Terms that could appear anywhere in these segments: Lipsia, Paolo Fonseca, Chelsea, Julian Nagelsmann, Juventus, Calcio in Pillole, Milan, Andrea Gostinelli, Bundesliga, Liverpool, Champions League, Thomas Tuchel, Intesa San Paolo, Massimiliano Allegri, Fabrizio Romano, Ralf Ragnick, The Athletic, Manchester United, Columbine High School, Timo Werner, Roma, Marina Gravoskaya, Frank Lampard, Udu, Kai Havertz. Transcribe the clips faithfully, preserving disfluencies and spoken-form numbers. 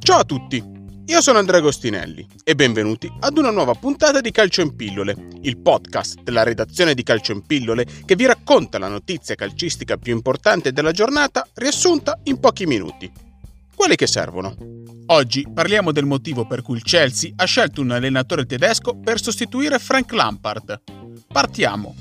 Ciao a tutti, io sono Andrea Gostinelli e benvenuti ad una nuova puntata di Calcio in Pillole, il podcast della redazione di Calcio in Pillole che vi racconta la notizia calcistica più importante della giornata riassunta in pochi minuti, quelli che servono. Oggi parliamo del motivo per cui il Chelsea ha scelto un allenatore tedesco per sostituire Frank Lampard. Partiamo!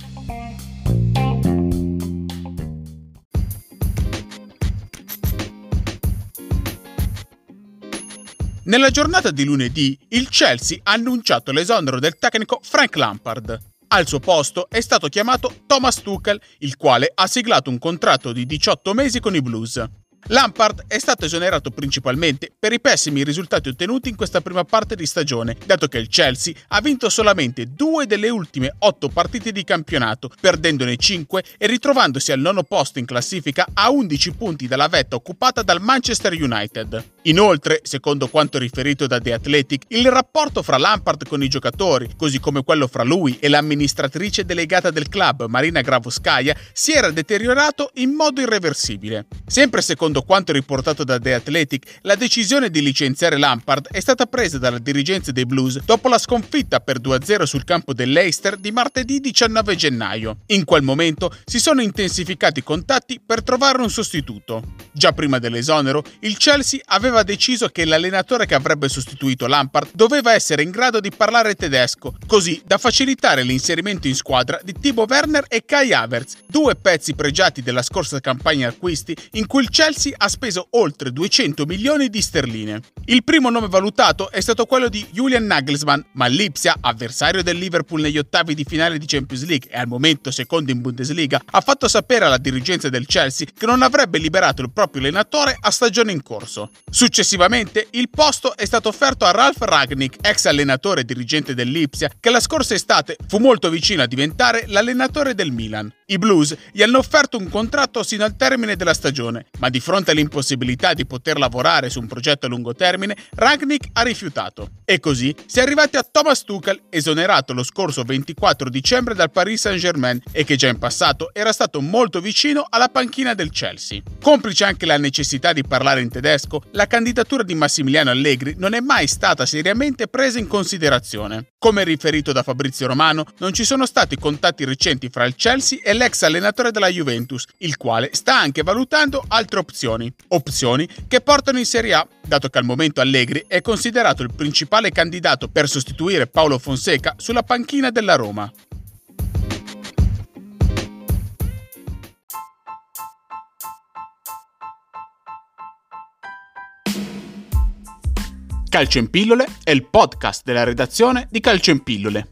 Nella giornata di lunedì, il Chelsea ha annunciato l'esonero del tecnico Frank Lampard. Al suo posto è stato chiamato Thomas Tuchel, il quale ha siglato un contratto di diciotto mesi con i Blues. Lampard è stato esonerato principalmente per i pessimi risultati ottenuti in questa prima parte di stagione, dato che il Chelsea ha vinto solamente due delle ultime otto partite di campionato, perdendone cinque e ritrovandosi al nono posto in classifica a undici punti dalla vetta occupata dal Manchester United. Inoltre, secondo quanto riferito da The Athletic, il rapporto fra Lampard con i giocatori, così come quello fra lui e l'amministratrice delegata del club, Marina Gravoskaya, si era deteriorato in modo irreversibile. Sempre secondo quanto riportato da The Athletic, la decisione di licenziare Lampard è stata presa dalla dirigenza dei Blues dopo la sconfitta per due a zero sul campo del Leicester di martedì diciannove gennaio. In quel momento si sono intensificati i contatti per trovare un sostituto. Già prima dell'esonero, il Chelsea aveva deciso che l'allenatore che avrebbe sostituito Lampard doveva essere in grado di parlare tedesco, così da facilitare l'inserimento in squadra di Timo Werner e Kai Havertz, due pezzi pregiati della scorsa campagna acquisti in cui il Chelsea ha speso oltre duecento milioni di sterline. Il primo nome valutato è stato quello di Julian Nagelsmann, ma Lipsia, avversario del Liverpool negli ottavi di finale di Champions League e al momento secondo in Bundesliga, ha fatto sapere alla dirigenza del Chelsea che non avrebbe liberato il proprio allenatore a stagione in corso. Successivamente il posto è stato offerto a Ralf Ragnick, ex allenatore e dirigente del Lipsia, che la scorsa estate fu molto vicino a diventare l'allenatore del Milan. I Blues gli hanno offerto un contratto sino al termine della stagione, ma di fronte Di fronte all'impossibilità di poter lavorare su un progetto a lungo termine, Ragnick ha rifiutato. E così si è arrivati a Thomas Tuchel, esonerato lo scorso ventiquattro dicembre dal Paris Saint-Germain e che già in passato era stato molto vicino alla panchina del Chelsea. Complice anche la necessità di parlare in tedesco, la candidatura di Massimiliano Allegri non è mai stata seriamente presa in considerazione. Come riferito da Fabrizio Romano, non ci sono stati contatti recenti fra il Chelsea e l'ex allenatore della Juventus, il quale sta anche valutando altre opzioni. Opzioni che portano in Serie A, dato che al momento Allegri è considerato il principale candidato per sostituire Paolo Fonseca sulla panchina della Roma. Calcio in Pillole è il podcast della redazione di Calcio in Pillole.